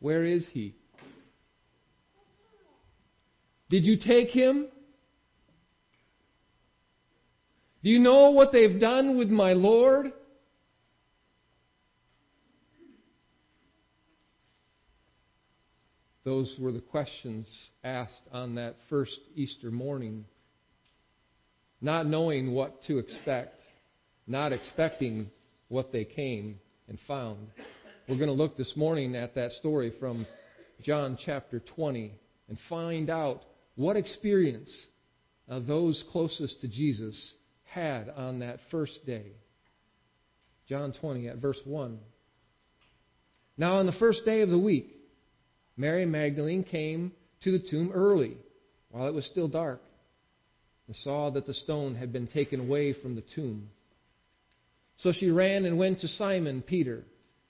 Where is he? Did you take him? Do you know what they've done with my Lord? Those were the questions asked on that first Easter morning, not knowing what to expect, not expecting what they came and found. We're going to look this morning at that story from John chapter 20 and find out what experience those closest to Jesus had on that first day. John 20 at verse 1. Now on the first day of the week, Mary Magdalene came to the tomb early, while it was still dark, and saw that the stone had been taken away from the tomb. So she ran and went to Simon Peter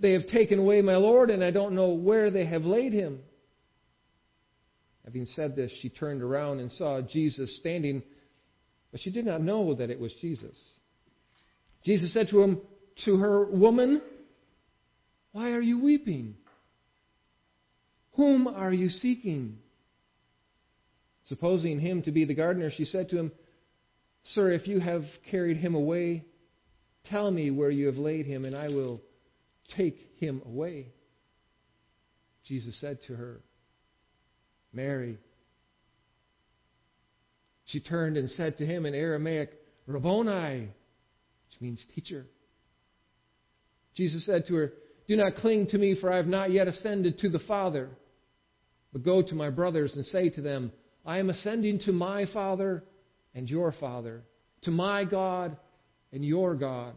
"They have taken away my Lord, and I don't know where they have laid him." Having said this, she turned around and saw Jesus standing, but she did not know that it was Jesus. Jesus said to her, "Woman, why are you weeping? Whom are you seeking?" Supposing him to be the gardener, she said to him, "Sir, if you have carried him away, tell me where you have laid him, and I will take him away." Jesus said to her, "Mary." She turned and said to him in Aramaic, "Rabboni," which means teacher. Jesus said to her, "Do not cling to me, for I have not yet ascended to the Father. But go to my brothers and say to them, I am ascending to my Father and your Father, to my God and your God."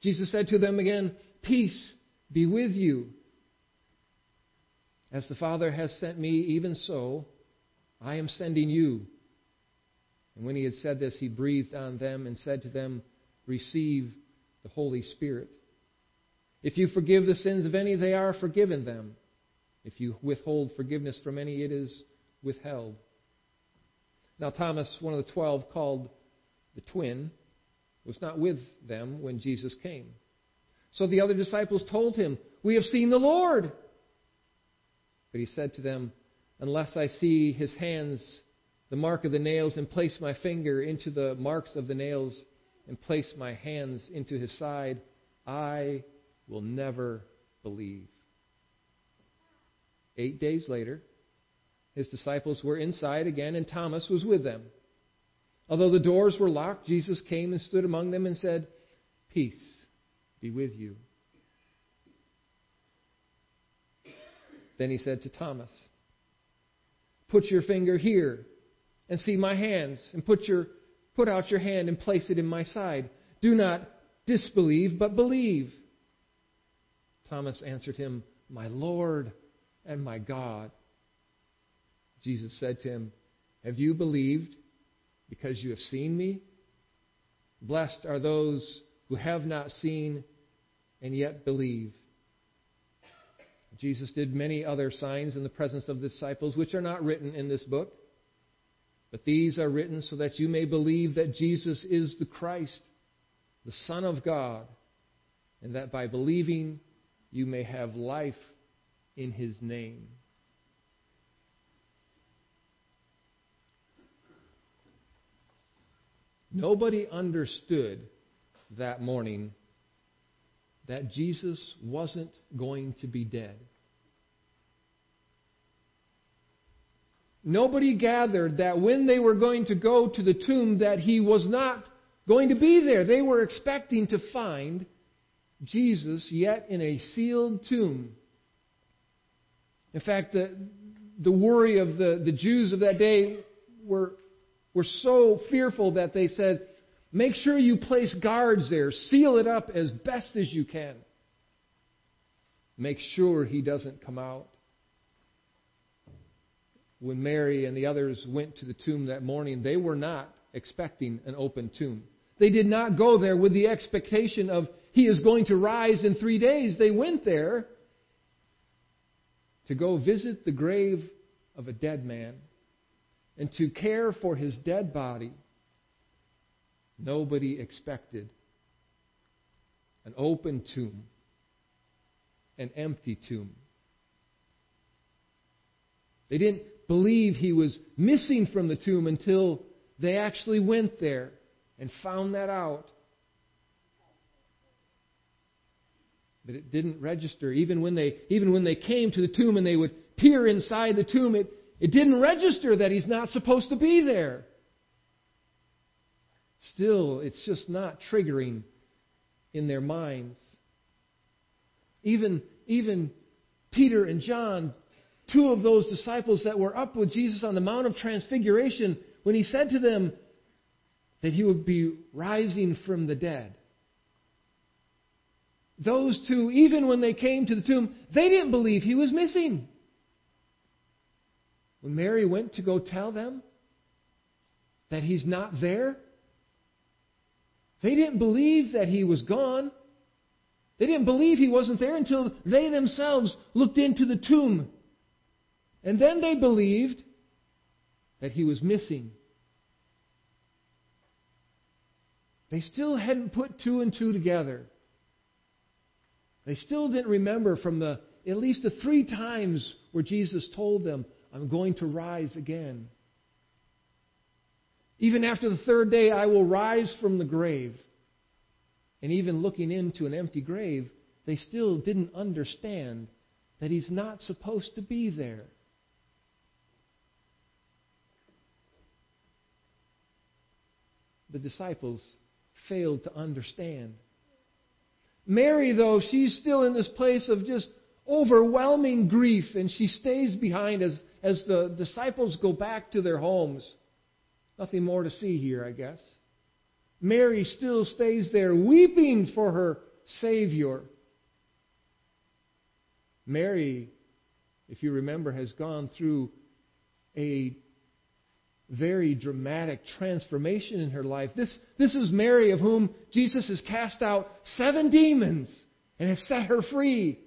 Jesus said to them again, "Peace be with you. As the Father has sent me, even so I am sending you." And when he had said this, he breathed on them and said to them, "Receive the Holy Spirit. If you forgive the sins of any, they are forgiven them. If you withhold forgiveness from any, it is withheld." Now Thomas, one of the 12, called the twin, was not with them when Jesus came. So the other disciples told him, "We have seen the Lord." But he said to them, "Unless I see his hands, the mark of the nails, and place my finger into the marks of the nails, and place my hands into his side, I will never believe." 8 days later, his disciples were inside again, and Thomas was with them. Although the doors were locked, Jesus came and stood among them and said, "Peace be with you." Then he said to Thomas, "Put your finger here and see my hands, and put out your hand and place it in my side. Do not disbelieve, but believe." Thomas answered him, "My Lord and my God." Jesus said to him, "Have you believed because you have seen me? Blessed are those who have not seen and yet believe." Jesus did many other signs in the presence of the disciples, which are not written in this book. But these are written so that you may believe that Jesus is the Christ, the Son of God, and that by believing you may have life in His name. Nobody understood that morning that Jesus wasn't going to be dead. Nobody gathered that when they were going to go to the tomb that He was not going to be there. They were expecting to find Jesus yet in a sealed tomb. In fact, the worry of the Jews of that day were so fearful that they said, "Make sure you place guards there. Seal it up as best as you can. Make sure he doesn't come out." When Mary and the others went to the tomb that morning, they were not expecting an open tomb. They did not go there with the expectation of, "He is going to rise in 3 days. They went there to go visit the grave of a dead man and to care for his dead body. Nobody expected an open tomb, an empty tomb. They didn't believe he was missing from the tomb until they actually went there and found that out. But it didn't register. Even when they came to the tomb and they would peer inside the tomb, it didn't register that he's not supposed to be there. Still, it's just not triggering in their minds. Even Peter and John, two of those disciples that were up with Jesus on the Mount of Transfiguration, when he said to them that he would be rising from the dead. Those two, even when they came to the tomb, they didn't believe he was missing. When Mary went to go tell them that he's not there, they didn't believe that he was gone. They didn't believe he wasn't there until they themselves looked into the tomb. And then they believed that he was missing. They still hadn't put two and two together. They still didn't remember from at least the three times where Jesus told them, "I'm going to rise again. Even after the third day, I will rise from the grave." And even looking into an empty grave, they still didn't understand that he's not supposed to be there. The disciples failed to understand. Mary, though, she's still in this place of just overwhelming grief, and she stays behind as the disciples go back to their homes. Nothing more to see here, I guess. Mary still stays there weeping for her Savior. Mary, if you remember, has gone through a very dramatic transformation in her life. This is Mary of whom Jesus has cast out 7 demons and has set her free.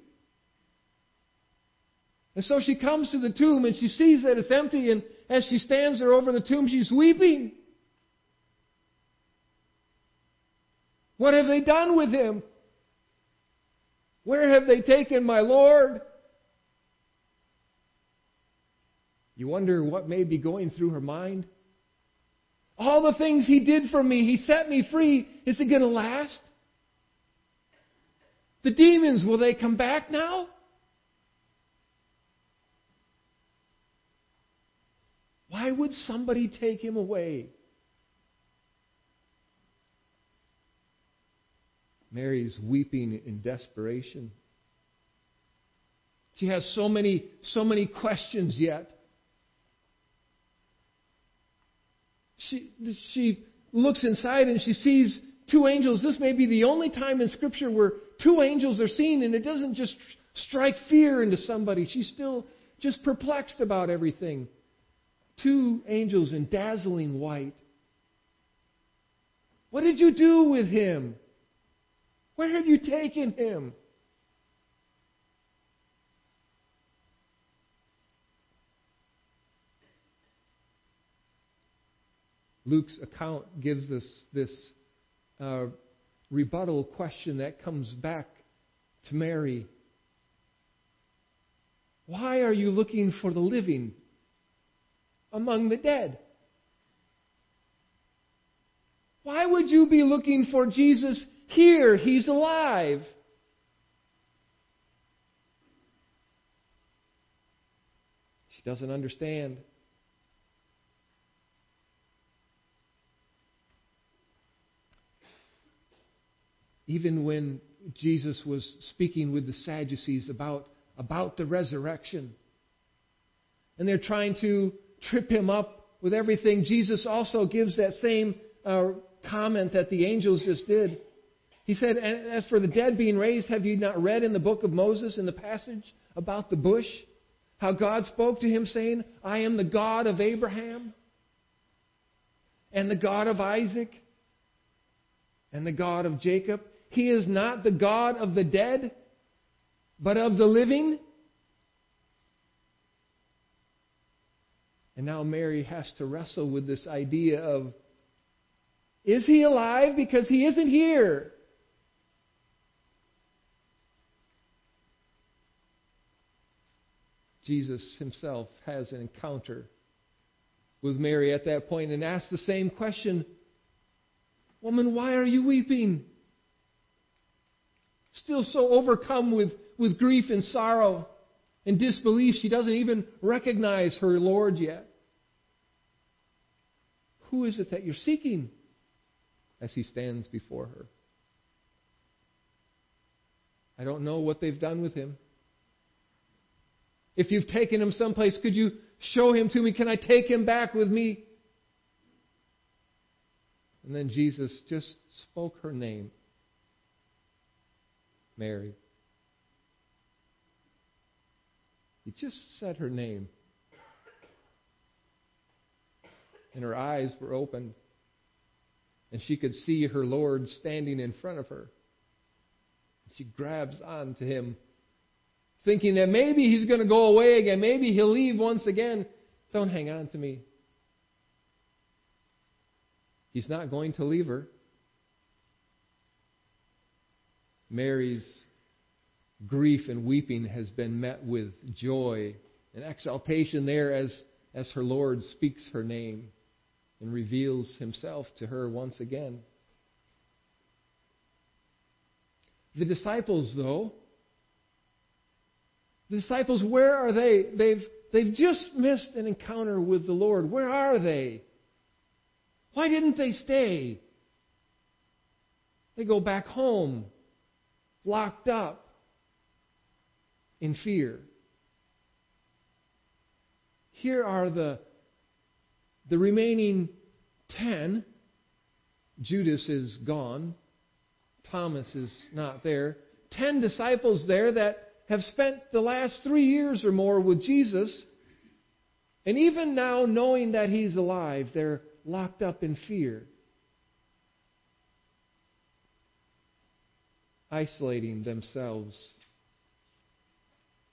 And so she comes to the tomb and she sees that it's empty, and as she stands there over the tomb, she's weeping. What have they done with him? Where have they taken my Lord? You wonder what may be going through her mind. All the things he did for me, he set me free. Is it going to last? The demons, will they come back now? Why would somebody take him away? Mary's weeping in desperation. She has so many questions yet. She looks inside and she sees two angels. This may be the only time in Scripture where two angels are seen, and it doesn't just strike fear into somebody. She's still just perplexed about everything. Two angels in dazzling white. What did you do with him? Where have you taken him? Luke's account gives us this rebuttal question that comes back to Mary. Why are you looking for the living among the dead? Why would you be looking for Jesus here? He's alive. She doesn't understand. Even when Jesus was speaking with the Sadducees about the resurrection, and they're trying to trip him up with everything, Jesus also gives that same comment that the angels just did. He said, "And as for the dead being raised, have you not read in the book of Moses, in the passage about the bush, how God spoke to him saying, I am the God of Abraham and the God of Isaac and the God of Jacob. He is not the God of the dead, but of the living." And now Mary has to wrestle with this idea of, is he alive? Because he isn't here. Jesus himself has an encounter with Mary at that point and asks the same question. Woman, why are you weeping? Still so overcome with grief and sorrow and disbelief, she doesn't even recognize her Lord yet. Who is it that you're seeking? As he stands before her. I don't know what they've done with him. If you've taken him someplace, could you show him to me? Can I take him back with me? And then Jesus just spoke her name, Mary. He just said her name. And her eyes were opened. And she could see her Lord standing in front of her. She grabs on to him, thinking that maybe he's going to go away again. Maybe he'll leave once again. Don't hang on to me. He's not going to leave her. Mary's grief and weeping has been met with joy and exaltation there as her Lord speaks her name and reveals himself to her once again. The disciples, though, where are they? They've just missed an encounter with the Lord. Where are they? Why didn't they stay? They go back home, locked up in fear. Here are the remaining 10. Judas is gone. Thomas is not there. 10 disciples there that have spent the last 3 years or more with Jesus. And even now, knowing that he's alive, they're locked up in fear, isolating themselves,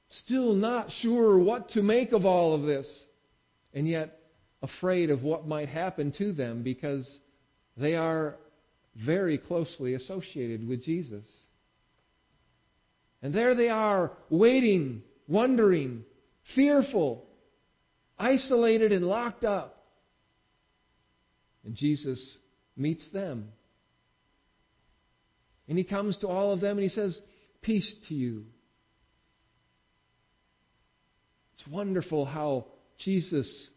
still not sure what to make of all of this, and yet afraid of what might happen to them because they are very closely associated with Jesus. And there they are, waiting, wondering, fearful, isolated and locked up. And Jesus meets them. And he comes to all of them and he says, "Peace to you." It's wonderful how Jesus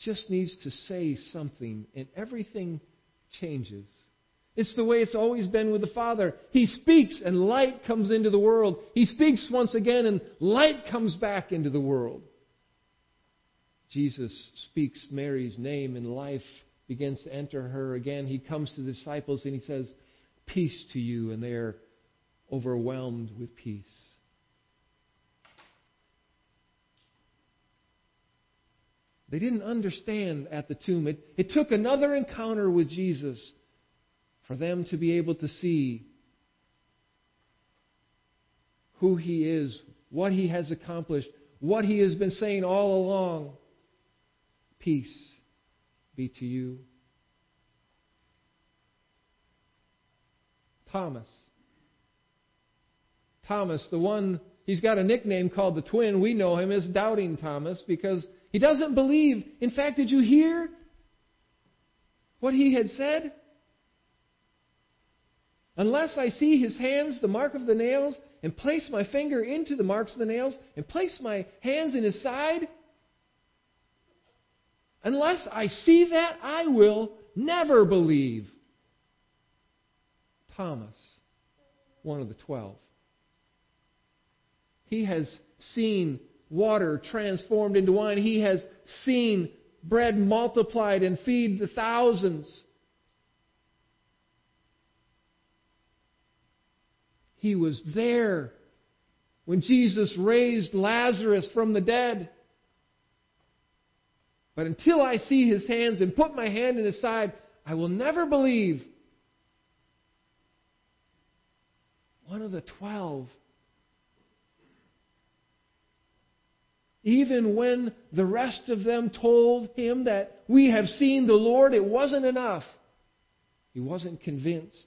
just needs to say something and everything changes. It's the way it's always been with the Father. He speaks and light comes into the world. He speaks once again and light comes back into the world. Jesus speaks Mary's name and life begins to enter her again. He comes to the disciples and he says, "Peace to you." And they are overwhelmed with peace. They didn't understand at the tomb. It took another encounter with Jesus for them to be able to see who He is, what He has accomplished, what He has been saying all along. Peace be to you. Thomas, the one, he's got a nickname called the twin. We know him as Doubting Thomas because he doesn't believe. In fact, did you hear what he had said? "Unless I see his hands, the mark of the nails, and place my finger into the marks of the nails, and place my hands in his side, unless I see that, I will never believe." Thomas, one of the 12. He has seen water transformed into wine. He has seen bread multiplied and feed the thousands. He was there when Jesus raised Lazarus from the dead. But until I see his hands and put my hand in his side, I will never believe. One of the 12. Even when the rest of them told him that we have seen the Lord, it wasn't enough. He wasn't convinced.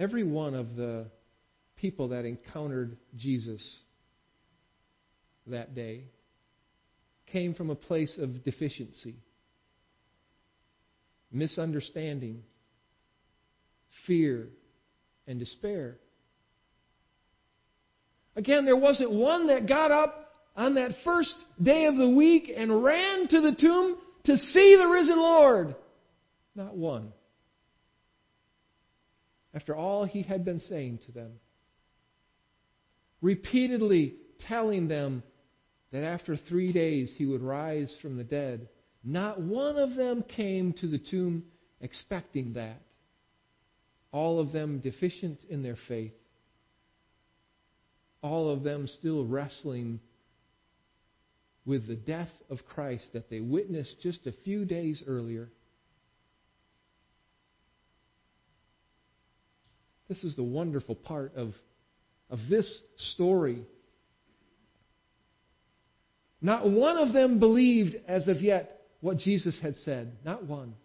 Every one of the people that encountered Jesus that day came from a place of deficiency, misunderstanding, fear, and despair. Again, there wasn't one that got up on that first day of the week and ran to the tomb to see the risen Lord. Not one. After all he had been saying to them, repeatedly telling them that after 3 days he would rise from the dead, not one of them came to the tomb expecting that. All of them deficient in their faith. All of them still wrestling with the death of Christ that they witnessed just a few days earlier. This is the wonderful part of this story. Not one of them believed as of yet what Jesus had said. Not one.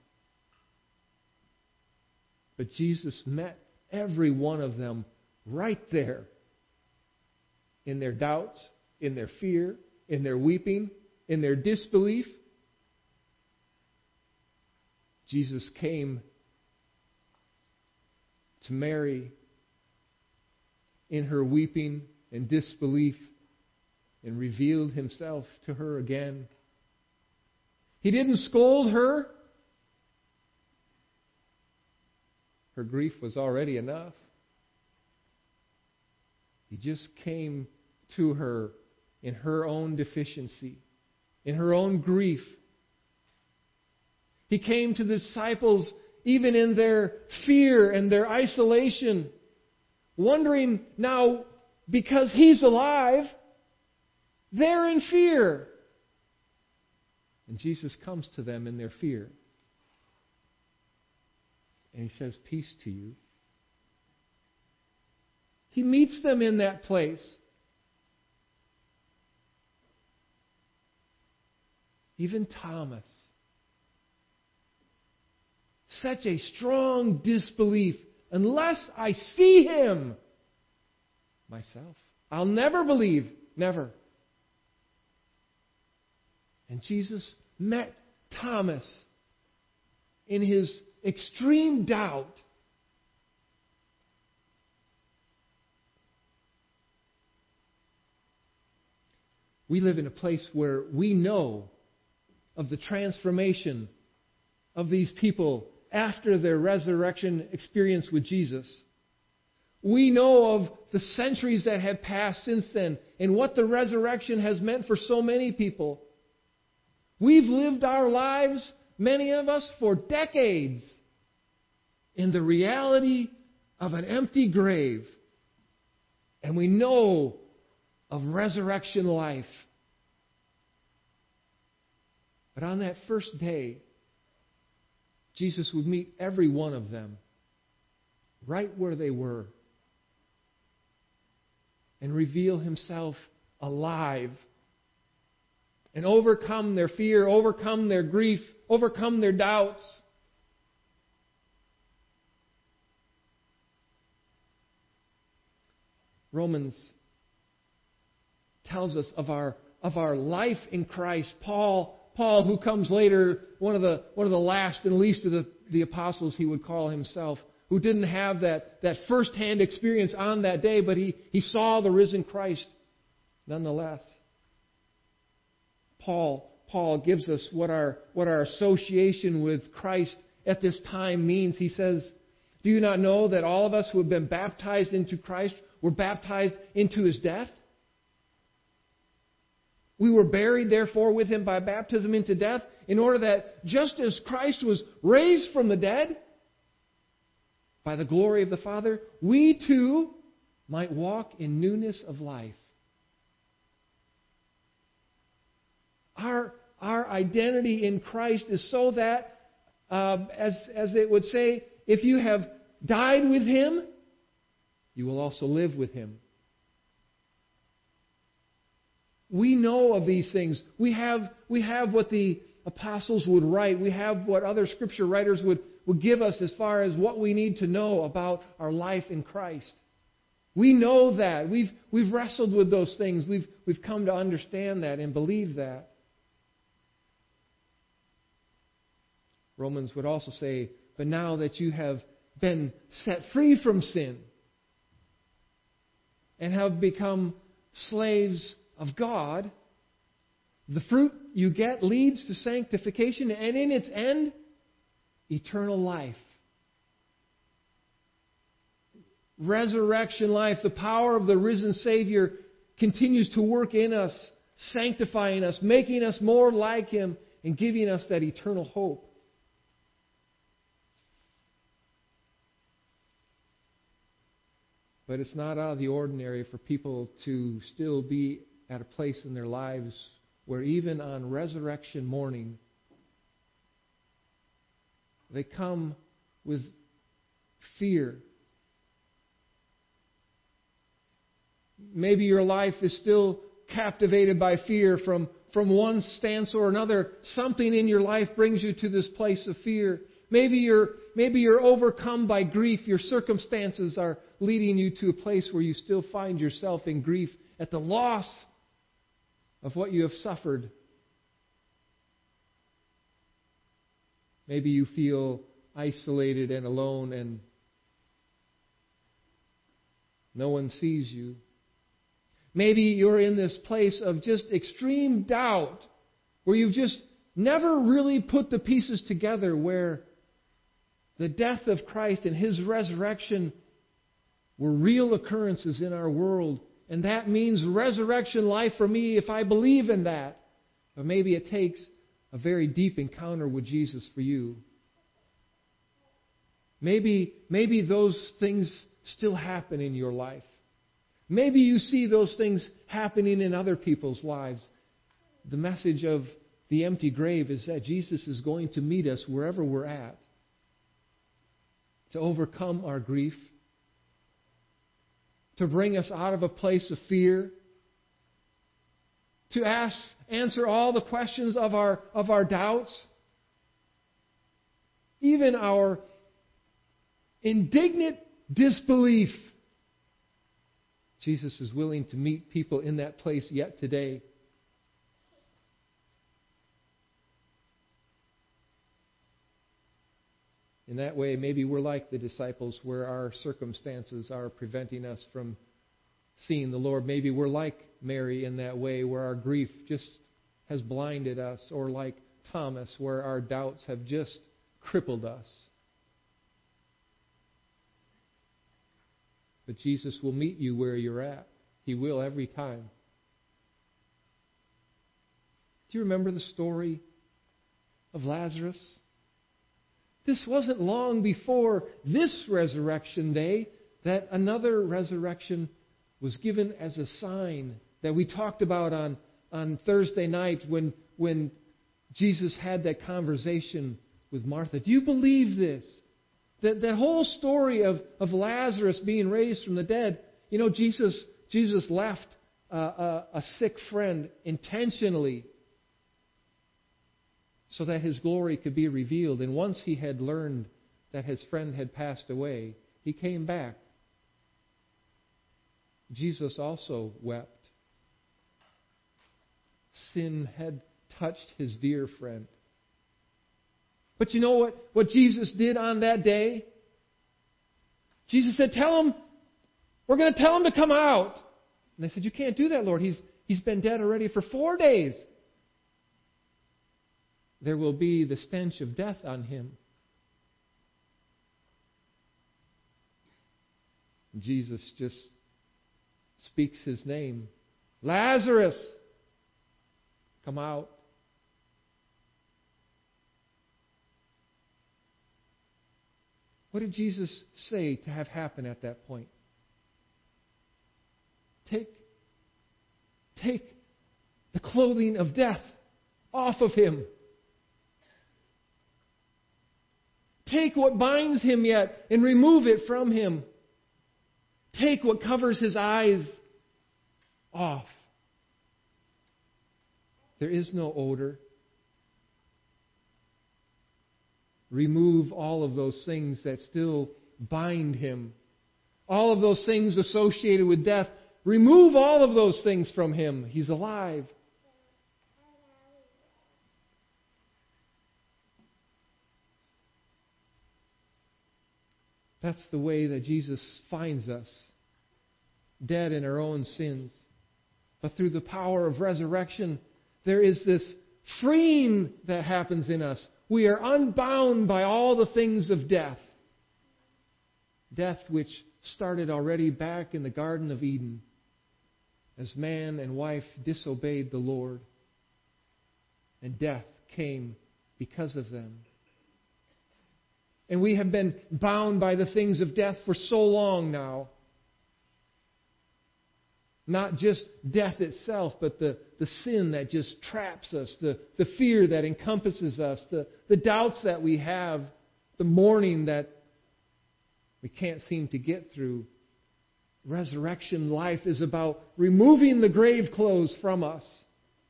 But Jesus met every one of them right there in their doubts, in their fear, in their weeping, in their disbelief. Jesus came to Mary in her weeping and disbelief and revealed himself to her again. He didn't scold her. Her grief was already enough. He just came to her in her own deficiency, in her own grief. He came to the disciples even in their fear and their isolation, wondering now, because he's alive, they're in fear. And Jesus comes to them in their fear. And he says, "Peace to you." He meets them in that place. Even Thomas, such a strong disbelief. Unless I see him myself, I'll never believe. Never. And Jesus met Thomas in his extreme doubt. We live in a place where we know of the transformation of these people after their resurrection experience with Jesus. We know of the centuries that have passed since then and what the resurrection has meant for so many people. We've lived our lives, many of us, for decades in the reality of an empty grave. And we know of resurrection life. But on that first day, Jesus would meet every one of them right where they were and reveal himself alive and overcome their fear, overcome their grief, overcome their doubts. Romans tells us of our life in Christ. Paul, who comes later, one of the last and least of the apostles, he would call himself, who didn't have that first-hand experience on that day, but he saw the risen Christ nonetheless. Paul gives us what our association with Christ at this time means. He says, "Do you not know that all of us who have been baptized into Christ were baptized into his death? We were buried, therefore, with him by baptism into death, in order that just as Christ was raised from the dead by the glory of the Father, we too might walk in newness of life." Our identity in Christ is so that, as they would say, if you have died with him, you will also live with him. We know of these things. We have what the apostles would write. We have what other scripture writers would give us as far as what we need to know about our life in Christ. We know that. We've wrestled with those things. We've come to understand that and believe that. Romans would also say, "But now that you have been set free from sin and have become slaves of God, the fruit you get leads to sanctification and in its end, eternal life." Resurrection life, the power of the risen Savior continues to work in us, sanctifying us, making us more like him, and giving us that eternal hope. But it's not out of the ordinary for people to still be at a place in their lives where even on resurrection morning, they come with fear. Maybe your life is still captivated by fear from one stance or another. Something in your life brings you to this place of fear. Maybe you're overcome by grief. Your circumstances are leading you to a place where you still find yourself in grief at the loss of what you have suffered. Maybe you feel isolated and alone and no one sees you. Maybe you're in this place of just extreme doubt where you've just never really put the pieces together where the death of Christ and his resurrection were real occurrences in our world. And that means resurrection life for me if I believe in that. But maybe it takes a very deep encounter with Jesus for you. Maybe those things still happen in your life. Maybe you see those things happening in other people's lives. The message of the empty grave is that Jesus is going to meet us wherever we're at to overcome our grief, to bring us out of a place of fear, to answer all the questions of our doubts, even our indignant disbelief. Jesus is willing to meet people in that place yet today. In that way, maybe we're like the disciples where our circumstances are preventing us from seeing the Lord. Maybe we're like Mary in that way, where our grief just has blinded us, or like Thomas, where our doubts have just crippled us. But Jesus will meet you where you're at. He will every time. Do you remember the story of Lazarus? This wasn't long before this resurrection day that another resurrection was given as a sign that we talked about on Thursday night when Jesus had that conversation with Martha. Do you believe this? That whole story of Lazarus being raised from the dead. You know, Jesus left a sick friend intentionally so that his glory could be revealed. And once he had learned that his friend had passed away, he came back. Jesus also wept. Sin had touched his dear friend. But you know what Jesus did on that day? Jesus said, we're going to tell him to come out. And they said, you can't do that, Lord. He's been dead already for 4 days. There will be the stench of death on him. Jesus just speaks his name. Lazarus, come out. What did Jesus say to have happen at that point? Take the clothing of death off of him. Take what binds him yet and remove it from him. Take what covers his eyes off. There is no odor. Remove all of those things that still bind him. All of those things associated with death. Remove all of those things from him. He's alive. That's the way that Jesus finds us, dead in our own sins. But through the power of resurrection, there is this freeing that happens in us. We are unbound by all the things of death. Death which started already back in the Garden of Eden as man and wife disobeyed the Lord. And death came because of them. And we have been bound by the things of death for so long now. Not just death itself, but the sin that just traps us, the fear that encompasses us, the doubts that we have, the mourning that we can't seem to get through. Resurrection life is about removing the grave clothes from us,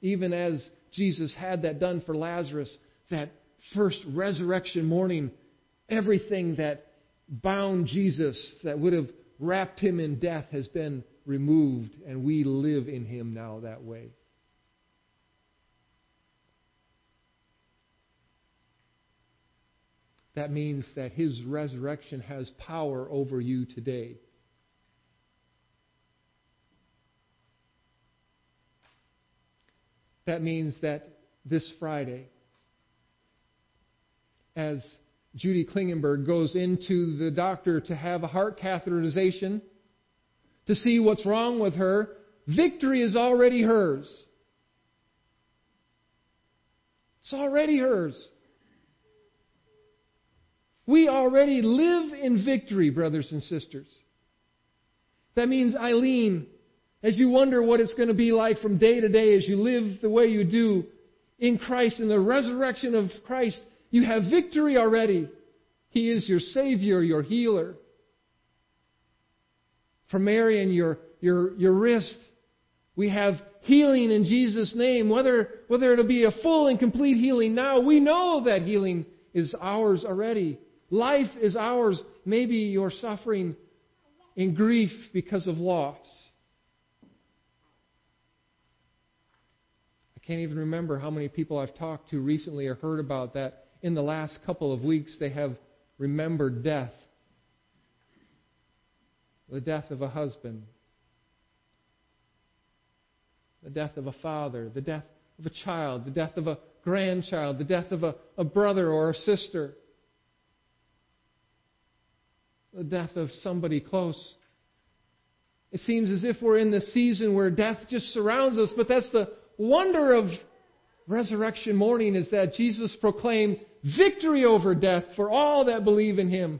even as Jesus had that done for Lazarus, that first resurrection morning. Everything that bound Jesus, that would have wrapped him in death, has been removed, and we live in him now that way. That means that his resurrection has power over you today. That means that this Friday, as Judy Klingenberg goes into the doctor to have a heart catheterization to see what's wrong with her, victory is already hers. It's already hers. We already live in victory, brothers and sisters. That means, Eileen, as you wonder what it's going to be like from day to day as you live the way you do in Christ, in the resurrection of Christ, you have victory already. He is your Savior, your healer. For Mary and your wrist, we have healing in Jesus' name. Whether it'll be a full and complete healing now, we know that healing is ours already. Life is ours. Maybe you're suffering in grief because of loss. I can't even remember how many people I've talked to recently or heard about that. In the last couple of weeks, they have remembered death. The death of a husband, the death of a father, the death of a child, the death of a grandchild, the death of a brother or a sister, the death of somebody close. It seems as if we're in the season where death just surrounds us, but that's the wonder of resurrection morning, is that Jesus proclaimed victory over death for all that believe in Him.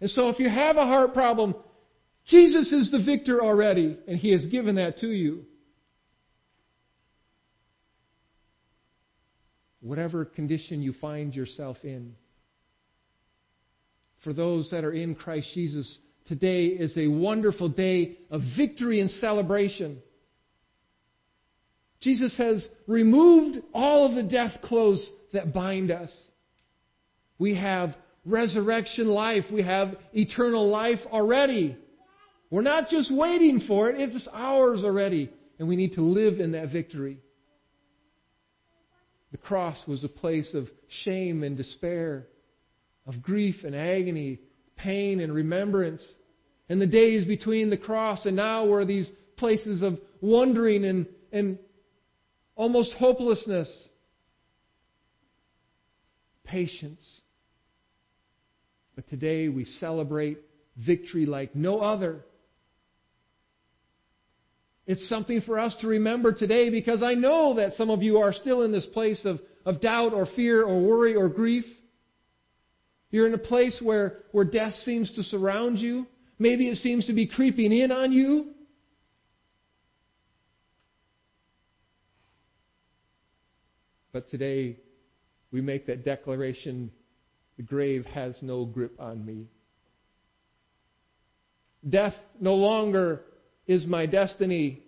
And so if you have a heart problem, Jesus is the victor already, and He has given that to you. Whatever condition you find yourself in, for those that are in Christ Jesus, today is a wonderful day of victory and celebration. Jesus has removed all of the death clothes that bind us. We have resurrection life. We have eternal life already. We're not just waiting for it. It's ours already. And we need to live in that victory. The cross was a place of shame and despair, of grief and agony, pain and remembrance. And the days between the cross and now were these places of wondering and almost hopelessness. Patience. But today we celebrate victory like no other. It's something for us to remember today, because I know that some of you are still in this place of doubt or fear or worry or grief. You're in a place where death seems to surround you. Maybe it seems to be creeping in on you. But today, we make that declaration, the grave has no grip on me. Death no longer is my destiny.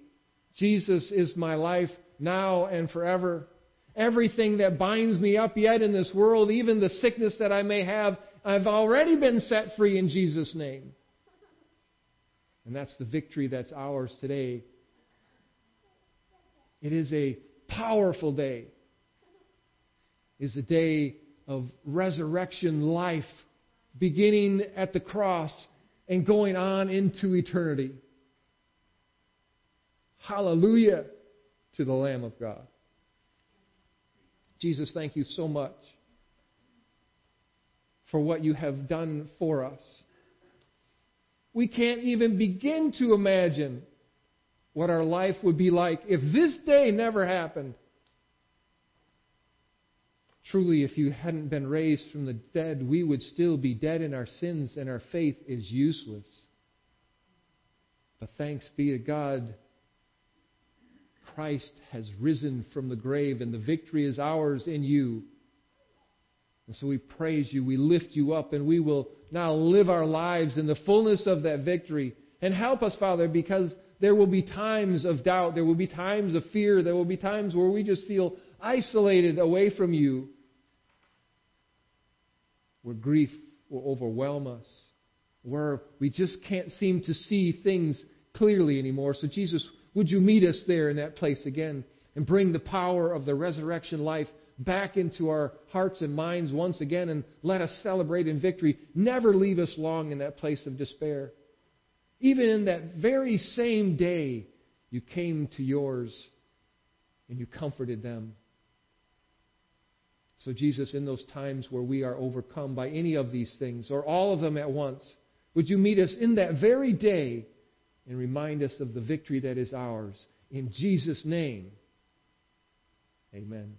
Jesus is my life now and forever. Everything that binds me up yet in this world, even the sickness that I may have, I've already been set free in Jesus' name. And that's the victory that's ours today. It is a powerful day. Is a day of resurrection life, beginning at the cross and going on into eternity. Hallelujah to the Lamb of God. Jesus, thank you so much for what you have done for us. We can't even begin to imagine what our life would be like if this day never happened. Truly, if you hadn't been raised from the dead, we would still be dead in our sins, and our faith is useless. But thanks be to God, Christ has risen from the grave, and the victory is ours in you. And so we praise you, we lift you up, and we will now live our lives in the fullness of that victory. And help us, Father, because there will be times of doubt, there will be times of fear, there will be times where we just feel isolated away from you, where grief will overwhelm us, where we just can't seem to see things clearly anymore. So Jesus, would you meet us there in that place again and bring the power of the resurrection life back into our hearts and minds once again, and let us celebrate in victory. Never leave us long in that place of despair. Even in that very same day, you came to yours and you comforted them. So Jesus, in those times where we are overcome by any of these things, or all of them at once, would you meet us in that very day and remind us of the victory that is ours. In Jesus' name, amen.